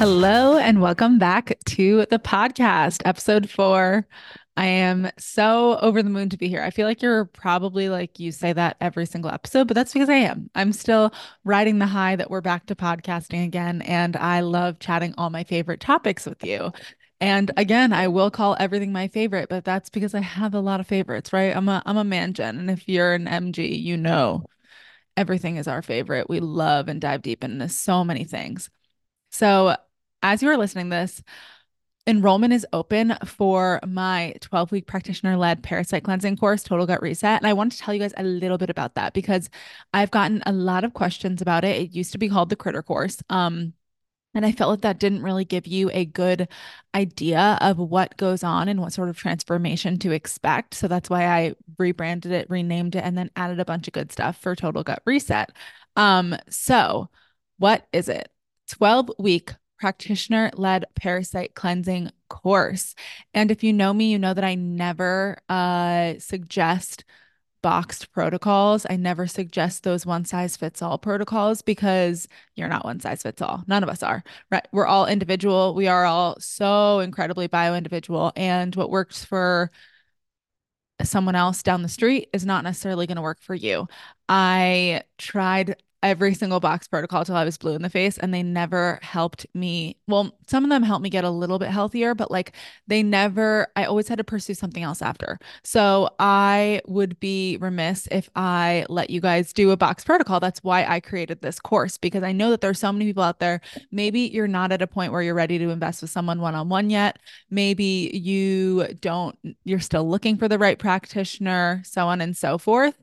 Hello and welcome back to the podcast, episode 4. I am so over the moon to be here. I feel like you're probably like, you say that every single episode, but that's because I am. I'm still riding the high that we're back to podcasting again, and I love chatting all my favorite topics with you. And again, I will call everything my favorite, but that's because I have a lot of favorites, right? I'm a man gen, and if you're an MG, you know everything is our favorite. We love and dive deep into so many things. So as you are listening to this, enrollment is open for my 12-week practitioner-led parasite cleansing course, Total Gut Reset. And I want to tell you guys a little bit about that because I've gotten a lot of questions about it. It used to be called the Critter Course. And I felt like that didn't really give you a good idea of what goes on and what sort of transformation to expect. So that's why I rebranded it, renamed it, and then added a bunch of good stuff for Total Gut Reset. So what is it? 12-week practitioner-led parasite cleansing course. And if you know me, you know that I never suggest boxed protocols. I never suggest those one-size-fits-all protocols because you're not one-size-fits-all. None of us are, right? We're all individual. We are all so incredibly bio-individual. And what works for someone else down the street is not necessarily going to work for you. I tried every single box protocol till I was blue in the face, and they never helped me. Well, some of them helped me get a little bit healthier, but like they never, I always had to pursue something else after. So I would be remiss if I let you guys do a box protocol. That's why I created this course, because I know that there's so many people out there. Maybe you're not at a point where you're ready to invest with someone one-on-one yet. Maybe you're still looking for the right practitioner, so on and so forth.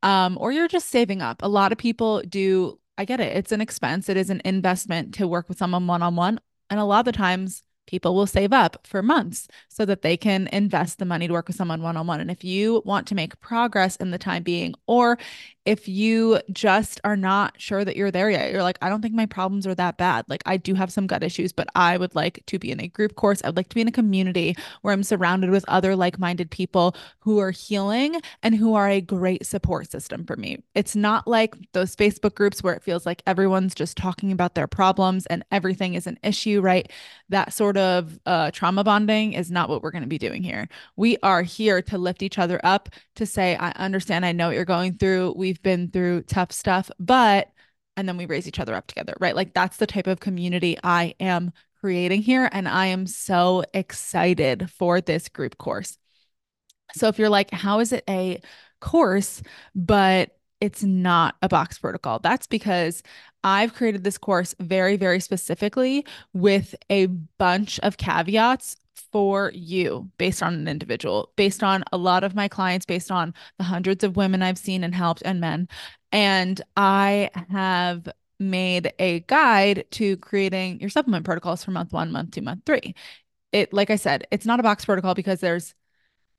Or you're just saving up. A lot of people do. I get it. It's an expense. It is an investment to work with someone one-on-one. And a lot of the times people will save up for months so that they can invest the money to work with someone one-on-one. And if you want to make progress in the time being, or if you just are not sure that you're there yet, you're like, I don't think my problems are that bad. Like I do have some gut issues, but I would like to be in a group course. I would like to be in a community where I'm surrounded with other like-minded people who are healing and who are a great support system for me. It's not like those Facebook groups where it feels like everyone's just talking about their problems and everything is an issue, right? That sort of trauma bonding is not what we're going to be doing here. We are here to lift each other up, to say, I understand, I know what you're going through. We've been through tough stuff, and then we raise each other up together, right? Like that's the type of community I am creating here. And I am so excited for this group course. So if you're like, how is it a course, but it's not a box protocol? That's because I've created this course very, very specifically with a bunch of caveats for you based on an individual, based on a lot of my clients, based on the hundreds of women I've seen and helped and men. And I have made a guide to creating your supplement protocols for month 1, month 2, month 3. It, like I said, it's not a box protocol because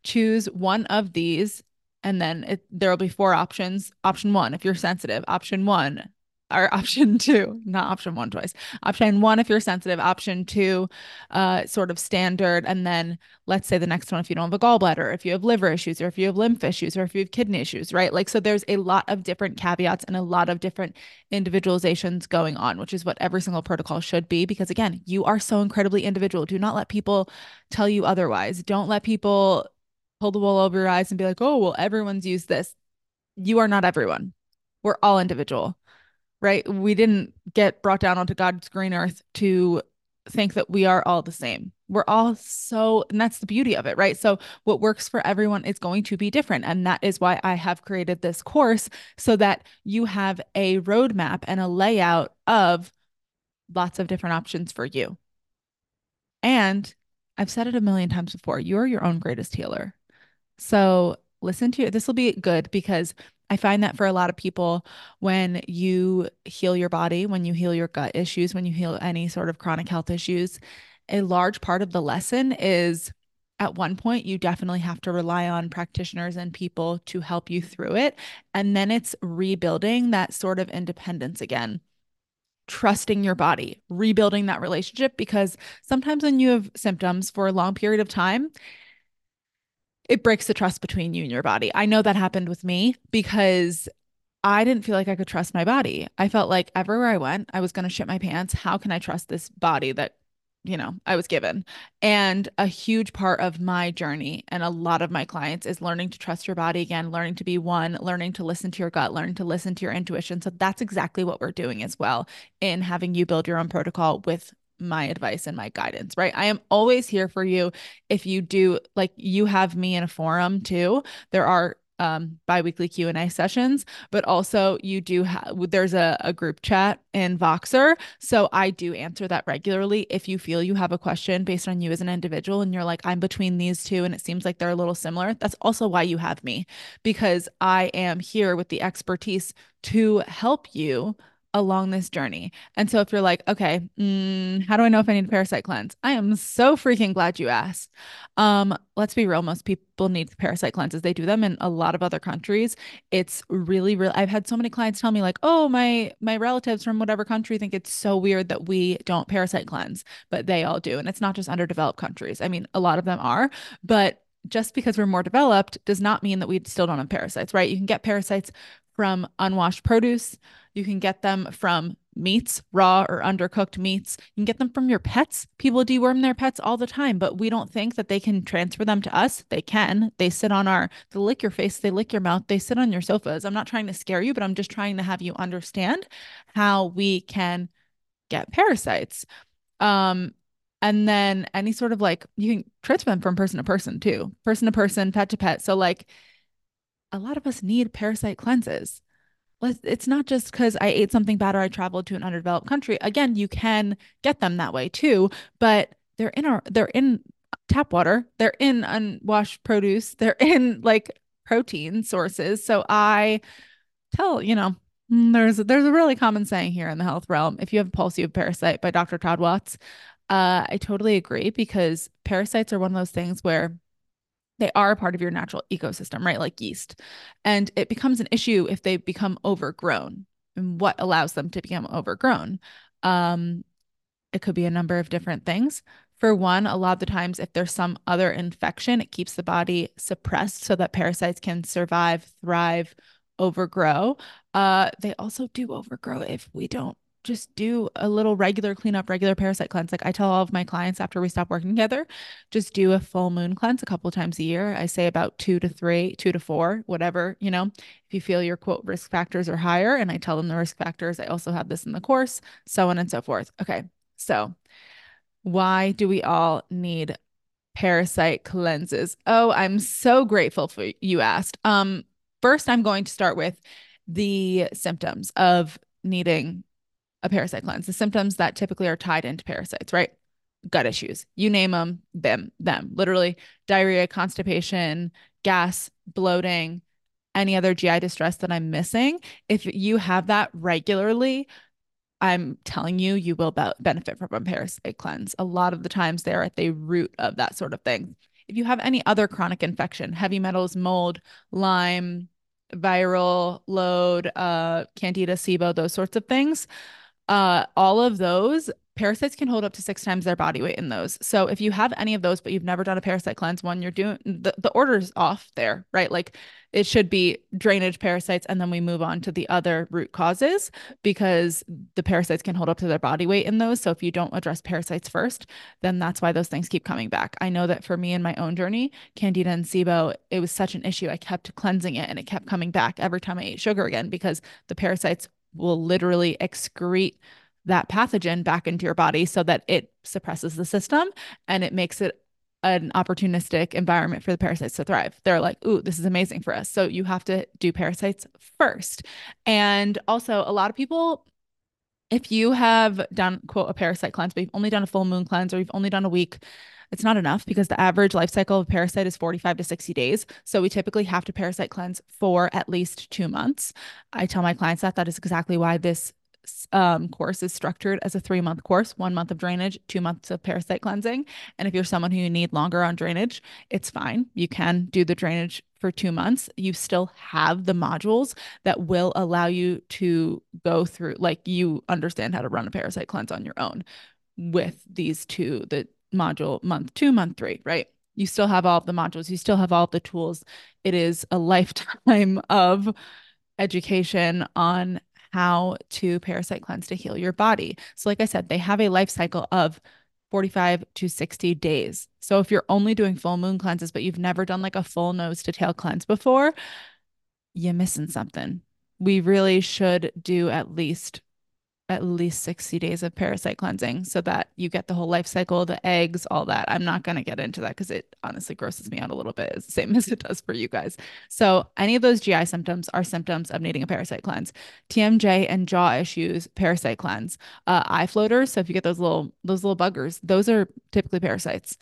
choose one of these. And then there will be 4 options. Option 1, if you're sensitive, option 1, or option 2, not option 1 twice. Option 1, if you're sensitive, option 2, sort of standard. And then let's say the next one, if you don't have a gallbladder, if you have liver issues, or if you have lymph issues, or if you have kidney issues, right? Like, so there's a lot of different caveats and a lot of different individualizations going on, which is what every single protocol should be. Because again, you are so incredibly individual. Do not let people tell you otherwise. Don't let people pull the wool over your eyes and be like, oh, well, everyone's used this. You are not everyone. We're all individual, right? We didn't get brought down onto God's green earth to think that we are all the same. We're all so, and that's the beauty of it, right? So what works for everyone is going to be different. And that is why I have created this course, so that you have a roadmap and a layout of lots of different options for you. And I've said it a million times before, you're your own greatest healer. So listen to you. This will be good because I find that for a lot of people, when you heal your body, when you heal your gut issues, when you heal any sort of chronic health issues, a large part of the lesson is at one point, you definitely have to rely on practitioners and people to help you through it. And then it's rebuilding that sort of independence again. Trusting your body, rebuilding that relationship, because sometimes when you have symptoms for a long period of time, it breaks the trust between you and your body. I know that happened with me because I didn't feel like I could trust my body. I felt like everywhere I went, I was going to shit my pants. How can I trust this body that, you know, I was given? And a huge part of my journey and a lot of my clients is learning to trust your body again, learning to be one, learning to listen to your gut, learning to listen to your intuition. So that's exactly what we're doing as well in having you build your own protocol with my advice and my guidance, right? I am always here for you. If you do, like, you have me in a forum too. There are bi-weekly Q&A sessions, but also you do have, there's a group chat in Voxer. So I do answer that regularly. If you feel you have a question based on you as an individual and you're like, I'm between these two and it seems like they're a little similar, that's also why you have me, because I am here with the expertise to help you along this journey. And so if you're like, okay, how do I know if I need a parasite cleanse? I am so freaking glad you asked. Let's be real. Most people need parasite cleanses. They do them in a lot of other countries. It's really, really, I've had so many clients tell me like, oh, my relatives from whatever country think it's so weird that we don't parasite cleanse, but they all do. And it's not just underdeveloped countries. I mean, a lot of them are, but just because we're more developed does not mean that we still don't have parasites, right? You can get parasites from unwashed produce. You can get them from meats, raw or undercooked meats. You can get them from your pets. People deworm their pets all the time, but we don't think that they can transfer them to us. They can. They sit on they lick your face, they lick your mouth, they sit on your sofas. I'm not trying to scare you, but I'm just trying to have you understand how we can get parasites. And then any sort of like, you can transfer them from person to person too, person to person, pet to pet. So like, a lot of us need parasite cleanses. It's not just because I ate something bad or I traveled to an underdeveloped country. Again, you can get them that way too, but they're in tap water, they're in unwashed produce, they're in like protein sources. So I tell, you know, there's a really common saying here in the health realm, if you have a pulse, you have a parasite, by Dr. Todd Watts. I totally agree, because parasites are one of those things where they are a part of your natural ecosystem, right? Like yeast. And it becomes an issue if they become overgrown. And what allows them to become overgrown? It could be a number of different things. For one, a lot of the times, if there's some other infection, it keeps the body suppressed so that parasites can survive, thrive, overgrow. They also do overgrow if we don't just do a little regular cleanup, regular parasite cleanse. Like I tell all of my clients after we stop working together, just do a full moon cleanse a couple of times a year. I say about 2 to 3, 2 to 4, whatever, you know, if you feel your quote risk factors are higher. And I tell them the risk factors. I also have this in the course, so on and so forth. Okay. So why do we all need parasite cleanses? Oh, I'm so grateful for you asked. First, I'm going to start with the symptoms of needing a parasite cleanse, the symptoms that typically are tied into parasites, right? Gut issues, you name them, literally diarrhea, constipation, gas, bloating, any other GI distress that I'm missing. If you have that regularly, I'm telling you, you will benefit from a parasite cleanse. A lot of the times they're at the root of that sort of thing. If you have any other chronic infection, heavy metals, mold, Lyme, viral load, candida, SIBO, those sorts of things, all of those, parasites can hold up to 6 times their body weight in those. So if you have any of those, but you've never done a parasite cleanse, one, you're doing the order's off there, right? Like it should be drainage, parasites, and then we move on to the other root causes, because the parasites can hold up to their body weight in those. So if you don't address parasites first, then that's why those things keep coming back. I know that for me in my own journey, candida and SIBO, it was such an issue. I kept cleansing it and it kept coming back every time I ate sugar again, because the parasites will literally excrete that pathogen back into your body so that it suppresses the system and it makes it an opportunistic environment for the parasites to thrive. They're like, ooh, this is amazing for us. So you have to do parasites first. And also a lot of people, if you have done quote a parasite cleanse, but you've only done a full moon cleanse, or you've only done a week, it's not enough, because the average life cycle of a parasite is 45 to 60 days. So we typically have to parasite cleanse for at least 2 months. I tell my clients that is exactly why this course is structured as a 3-month course, 1 month of drainage, 2 months of parasite cleansing. And if you're someone who you need longer on drainage, it's fine. You can do the drainage for 2 months. You still have the modules that will allow you to go through, like you understand how to run a parasite cleanse on your own with these two, the module month 2, month 3, right? You still have all of the modules. You still have all of the tools. It is a lifetime of education on how to parasite cleanse to heal your body. So like I said, they have a life cycle of 45 to 60 days. So if you're only doing full moon cleanses, but you've never done like a full nose to tail cleanse before, you're missing something. We really should do at least 60 days of parasite cleansing so that you get the whole life cycle, the eggs, all that. I'm not going to get into that because it honestly grosses me out a little bit. It's the same as it does for you guys. So any of those GI symptoms are symptoms of needing a parasite cleanse. TMJ and jaw issues, parasite cleanse. Eye floaters, so if you get those little buggers, those are typically parasites.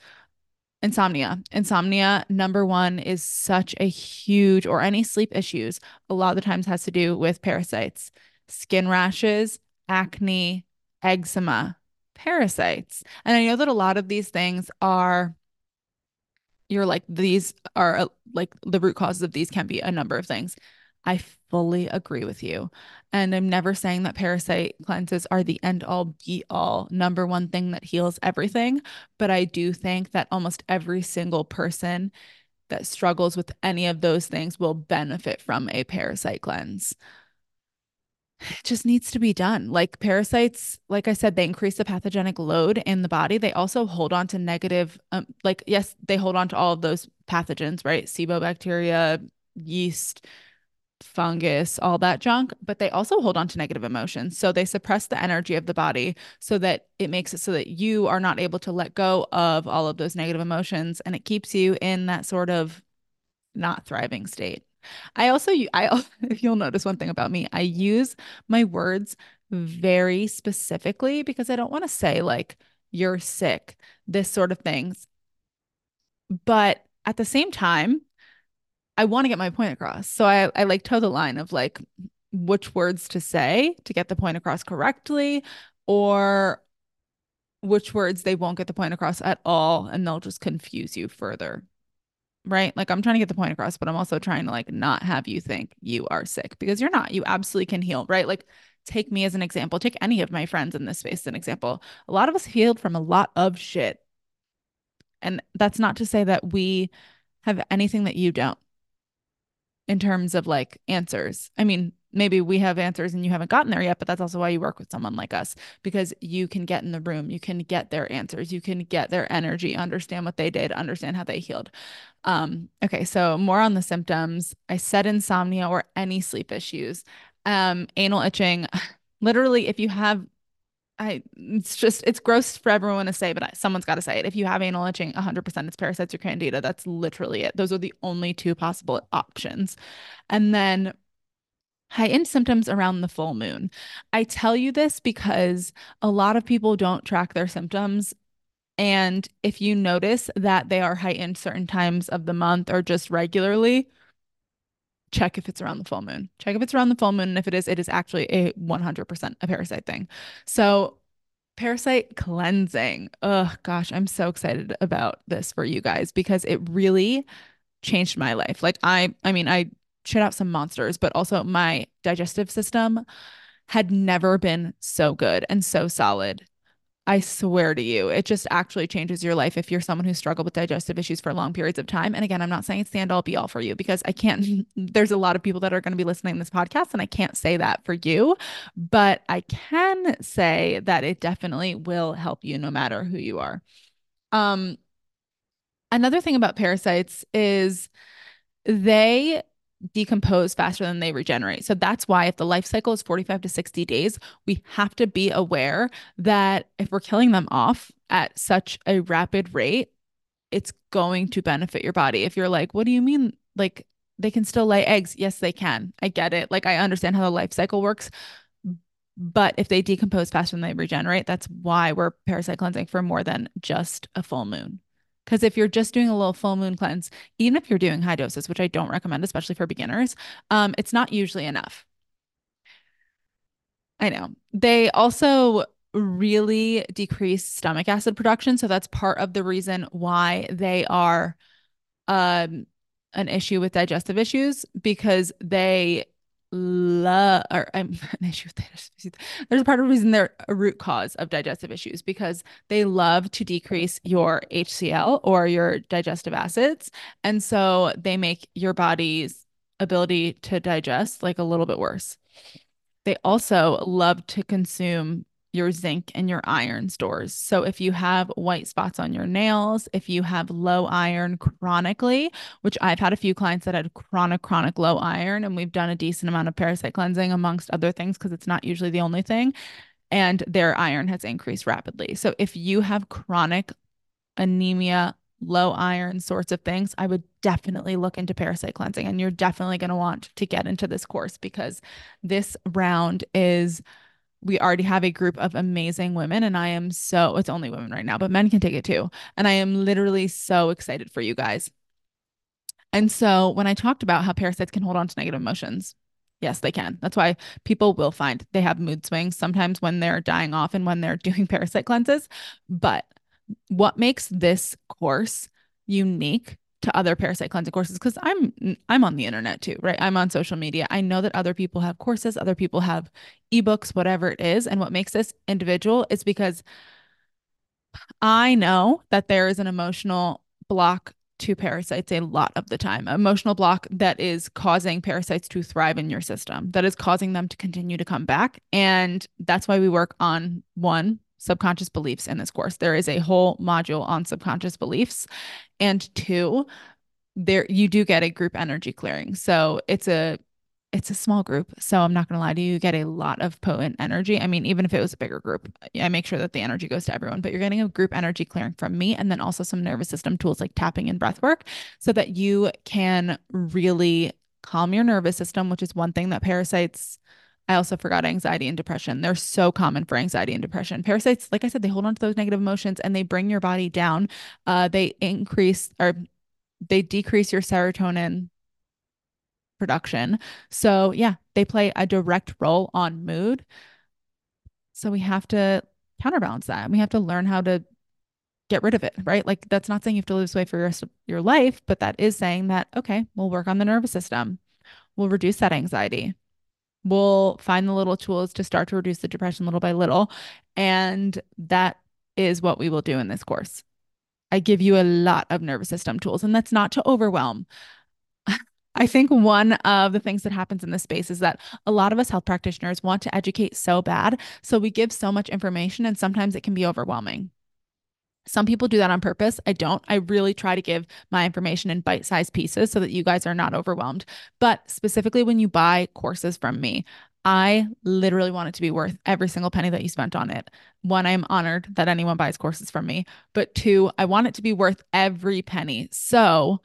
Insomnia. Insomnia, number one, is such a huge, or any sleep issues, a lot of the times has to do with parasites. Skin rashes, acne, eczema, parasites. And I know that a lot of these things are, the root causes of these can be a number of things. I fully agree with you. And I'm never saying that parasite cleanses are the end all be all number one thing that heals everything. But I do think that almost every single person that struggles with any of those things will benefit from a parasite cleanse. It just needs to be done. Like parasites, like I said, they increase the pathogenic load in the body. They also hold on to negative, yes, they hold on to all of those pathogens, right? SIBO bacteria, yeast, fungus, all that junk, but they also hold on to negative emotions. So they suppress the energy of the body so that it makes it so that you are not able to let go of all of those negative emotions. And it keeps you in that sort of not thriving state. You'll notice one thing about me. I use my words very specifically because I don't want to say like, you're sick, this sort of things. But at the same time, I want to get my point across. So I like toe the line of like which words to say to get the point across correctly, or which words they won't get the point across at all and they'll just confuse you further. Right? Like I'm trying to get the point across, but I'm also trying to like not have you think you are sick because you're not. You absolutely can heal, right? Like take me as an example. Take any of my friends in this space as an example. A lot of us healed from a lot of shit. And that's not to say that we have anything that you don't in terms of like answers. I mean, maybe we have answers and you haven't gotten there yet, but that's also why you work with someone like us, because you can get in the room, you can get their answers, you can get their energy, understand what they did, understand how they healed. Okay, so more on the symptoms. I said insomnia or any sleep issues. Anal itching. Literally, if you have, it's gross for everyone to say, but someone's got to say it. If you have anal itching, 100% it's parasites or candida. That's literally it. Those are the only two possible options. And then high-end symptoms around the full moon. I tell you this because a lot of people don't track their symptoms. And if you notice that they are heightened certain times of the month or just regularly, check if it's around the full moon. Check if it's around the full moon. And if it is actually a 100% a parasite thing. So parasite cleansing. Oh gosh, I'm so excited about this for you guys because it really changed my life. Like I mean, I shit out some monsters, but also my digestive system had never been so good and so solid. I swear to you, it just actually changes your life if you're someone who struggled with digestive issues for long periods of time. And again, I'm not saying it's the end all be all for you because I can't, there's a lot of people that are going to be listening to this podcast and I can't say that for you, but I can say that it definitely will help you no matter who you are. Another thing about parasites is they decompose faster than they regenerate. So that's why if the life cycle is 45 to 60 days, we have to be aware that if we're killing them off at such a rapid rate, it's going to benefit your body. If you're like, what do you mean? Like they can still lay eggs. Yes, they can. I get it. Like I understand how the life cycle works, but if they decompose faster than they regenerate, that's why we're parasite cleansing for more than just a full moon. Because if you're just doing a little full moon cleanse, even if you're doing high doses, which I don't recommend, especially for beginners, it's not usually enough. I know. They also really decrease stomach acid production. So that's part of the reason why they are an issue with digestive issues, because they there's a part of the reason they're a root cause of digestive issues because they love to decrease your HCl or your digestive acids. And so they make your body's ability to digest, like a little bit worse. They also love to consume your zinc and your iron stores. So if you have white spots on your nails, if you have low iron chronically, which I've had a few clients that had chronic low iron, and we've done a decent amount of parasite cleansing amongst other things, because it's not usually the only thing, and their iron has increased rapidly. So if you have chronic anemia, low iron sorts of things, I would definitely look into parasite cleansing, and you're definitely going to want to get into this course, because this round is, we already have a group of amazing women, and I am so, it's only women right now, but men can take it too. And I am literally so excited for you guys. And so when I talked about how parasites can hold on to negative emotions, yes, they can. That's why people will find they have mood swings sometimes when they're dying off and when they're doing parasite cleanses. But what makes this course unique to other parasite cleansing courses, because I'm on the internet too, right? I'm on social media. I know that other people have courses, other people have eBooks, whatever it is. And what makes this individual is because I know that there is an emotional block to parasites a lot of the time, emotional block that is causing parasites to thrive in your system, that is causing them to continue to come back. And that's why we work on one, subconscious beliefs in this course. There is a whole module on subconscious beliefs. And two, you do get a group energy clearing. So it's a small group. So I'm not going to lie to you, you get a lot of potent energy. I mean, even if it was a bigger group, I make sure that the energy goes to everyone, but you're getting a group energy clearing from me. And then also some nervous system tools like tapping and breath work so that you can really calm your nervous system, which is one thing that parasites, I also forgot anxiety and depression. They're so common for anxiety and depression. Parasites, like I said, they hold on to those negative emotions and they bring your body down. They decrease your serotonin production. So yeah, they play a direct role on mood. So we have to counterbalance that. We have to learn how to get rid of it, right? Like that's not saying you have to lose weight for the rest of your life, but that is saying that, okay, we'll work on the nervous system. We'll reduce that anxiety. We'll find the little tools to start to reduce the depression little by little. And that is what we will do in this course. I give you a lot of nervous system tools, and that's not to overwhelm. I think one of the things that happens in this space is that a lot of us health practitioners want to educate so bad. So we give so much information, and sometimes it can be overwhelming. Some people do that on purpose. I don't. I really try to give my information in bite-sized pieces so that you guys are not overwhelmed. But specifically when you buy courses from me, I literally want it to be worth every single penny that you spent on it. One, I'm honored that anyone buys courses from me. But two, I want it to be worth every penny. So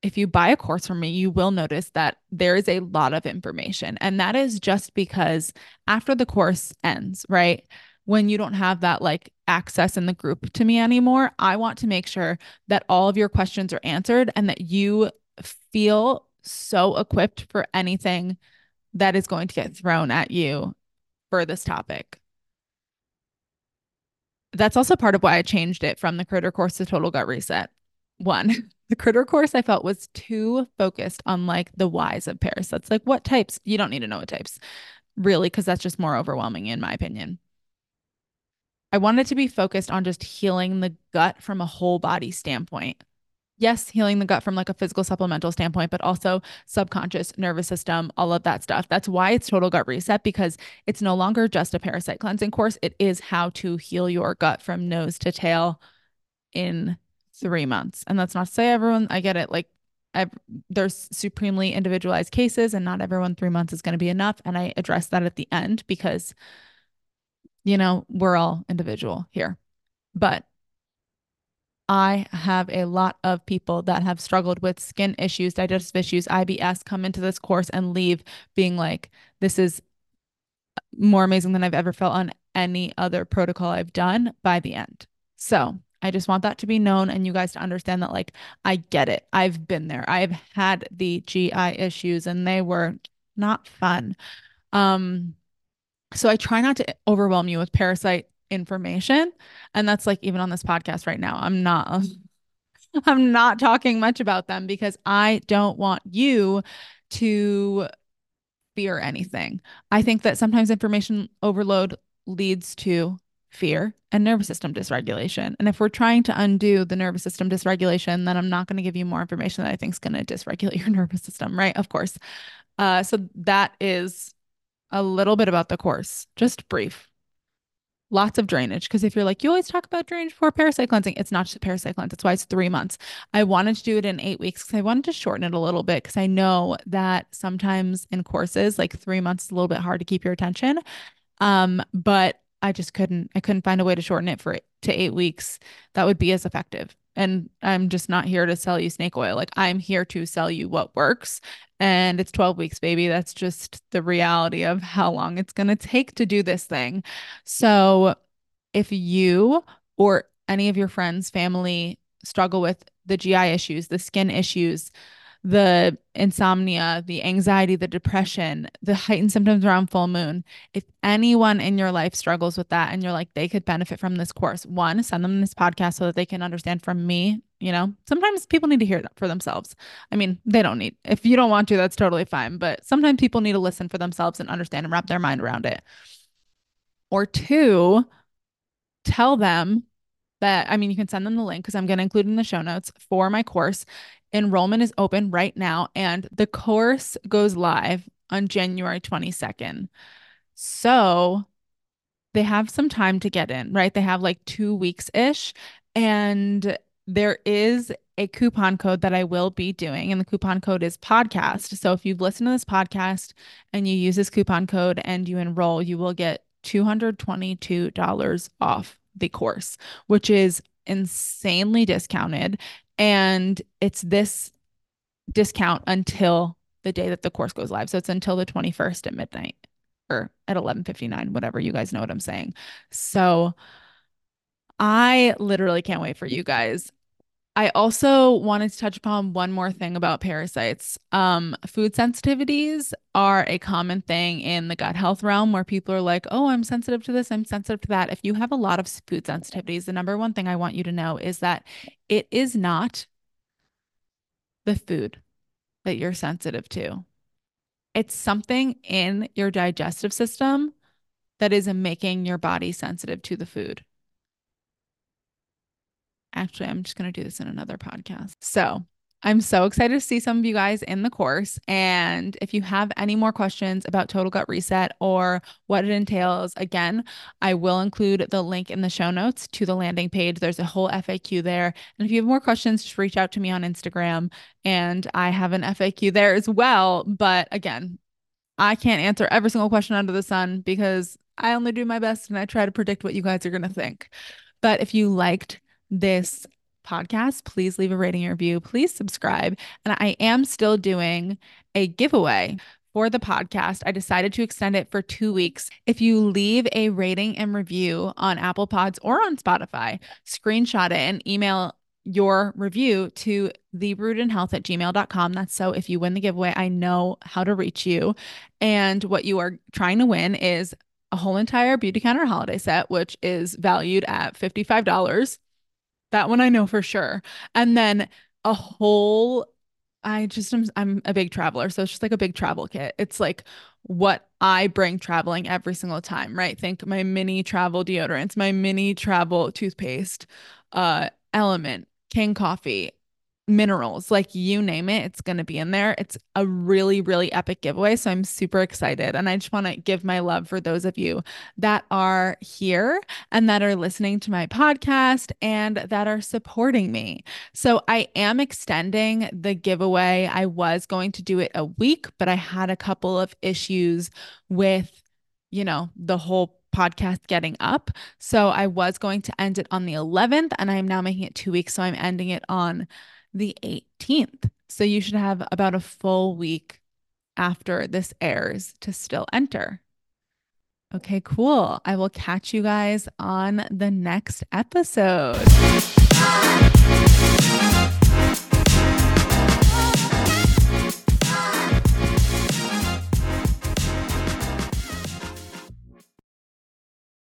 if you buy a course from me, you will notice that there is a lot of information. And that is just because after the course ends, right? When you don't have that like access in the group to me anymore, I want to make sure that all of your questions are answered and that you feel so equipped for anything that is going to get thrown at you for this topic. That's also part of why I changed it from the Critter Course to Total Gut Reset. One, the Critter Course I felt was too focused on like the whys of parasites, like what types. You don't need to know what types really, because that's just more overwhelming in my opinion. I wanted to be focused on just healing the gut from a whole body standpoint. Yes, healing the gut from like a physical supplemental standpoint, but also subconscious, nervous system, all of that stuff. That's why it's Total Gut Reset, because it's no longer just a parasite cleansing course. It is how to heal your gut from nose to tail in 3 months. And that's not to say everyone, I get it. Like there's supremely individualized cases, and not everyone 3 months is going to be enough. And I address that at the end because you know, we're all individual here, but I have a lot of people that have struggled with skin issues, digestive issues, IBS, come into this course and leave being like, this is more amazing than I've ever felt on any other protocol I've done by the end. So I just want that to be known and you guys to understand that, like, I get it. I've been there. I've had the GI issues and they were not fun. So I try not to overwhelm you with parasite information. And that's like, even on this podcast right now, I'm not talking much about them because I don't want you to fear anything. I think that sometimes information overload leads to fear, and nervous system dysregulation. And if we're trying to undo the nervous system dysregulation, then I'm not going to give you more information that I think is going to dysregulate your nervous system, right? Of course. So that is a little bit about the course, just brief. Lots of drainage, because if you're like, you always talk about drainage for parasite cleansing, it's not just parasite cleanse. That's why it's 3 months. I wanted to do it in 8 weeks because I wanted to shorten it a little bit, because I know that sometimes in courses, like 3 months is a little bit hard to keep your attention. But I just couldn't find a way to shorten it to 8 weeks that would be as effective. And I'm just not here to sell you snake oil. Like, I'm here to sell you what works, and it's 12 weeks, baby. That's just the reality of how long it's going to take to do this thing. So if you or any of your friends, family struggle with the GI issues, the skin issues, the insomnia, the anxiety, the depression, the heightened symptoms around full moon, if anyone in your life struggles with that and you're like, they could benefit from this course, one, send them this podcast so that they can understand from me. You know, sometimes people need to hear that for themselves. I mean, they don't need, if you don't want to, that's totally fine. But sometimes people need to listen for themselves and understand and wrap their mind around it. Or two, tell them that, I mean, you can send them the link, because I'm going to include in the show notes for my course. Enrollment is open right now, and the course goes live on January 22nd. So they have some time to get in, right? They have like 2 weeks-ish, and there is a coupon code that I will be doing, and the coupon code is podcast. So if you've listened to this podcast and you use this coupon code and you enroll, you will get $222 off the course, which is insanely discounted. And it's this discount until the day that the course goes live. So it's until the 21st at midnight, or at 11:59, whatever. You guys know what I'm saying. So I literally can't wait for you guys. I also wanted to touch upon one more thing about parasites. Food sensitivities are a common thing in the gut health realm, where people are like, oh, I'm sensitive to this, I'm sensitive to that. If you have a lot of food sensitivities, the number one thing I want you to know is that it is not the food that you're sensitive to. It's something in your digestive system that is making your body sensitive to the food. Actually, I'm just going to do this in another podcast. So I'm so excited to see some of you guys in the course. And if you have any more questions about Total Gut Reset or what it entails, again, I will include the link in the show notes to the landing page. There's a whole FAQ there. And if you have more questions, just reach out to me on Instagram. And I have an FAQ there as well. But again, I can't answer every single question under the sun, because I only do my best and I try to predict what you guys are going to think. But if you liked this podcast, please leave a rating or review, please subscribe. And I am still doing a giveaway for the podcast. I decided to extend it for 2 weeks. If you leave a rating and review on Apple Pods or on Spotify, screenshot it and email your review to therootedinhealth@gmail.com. That's so if you win the giveaway, I know how to reach you. And what you are trying to win is a whole entire Beautycounter holiday set, which is valued at $55. That one I know for sure. And then a whole, I'm a big traveler. So it's just like a big travel kit. It's like what I bring traveling every single time, right? Think my mini travel deodorants, my mini travel toothpaste, Element, King Coffee, minerals, like you name it, it's going to be in there. It's a really, really epic giveaway. So I'm super excited. And I just want to give my love for those of you that are here and that are listening to my podcast and that are supporting me. So I am extending the giveaway. I was going to do it a week, but I had a couple of issues with, you know, the whole podcast getting up. So I was going to end it on the 11th, and I'm now making it 2 weeks. So I'm ending it on the 18th. So you should have about a full week after this airs to still enter. Okay, cool. I will catch you guys on the next episode.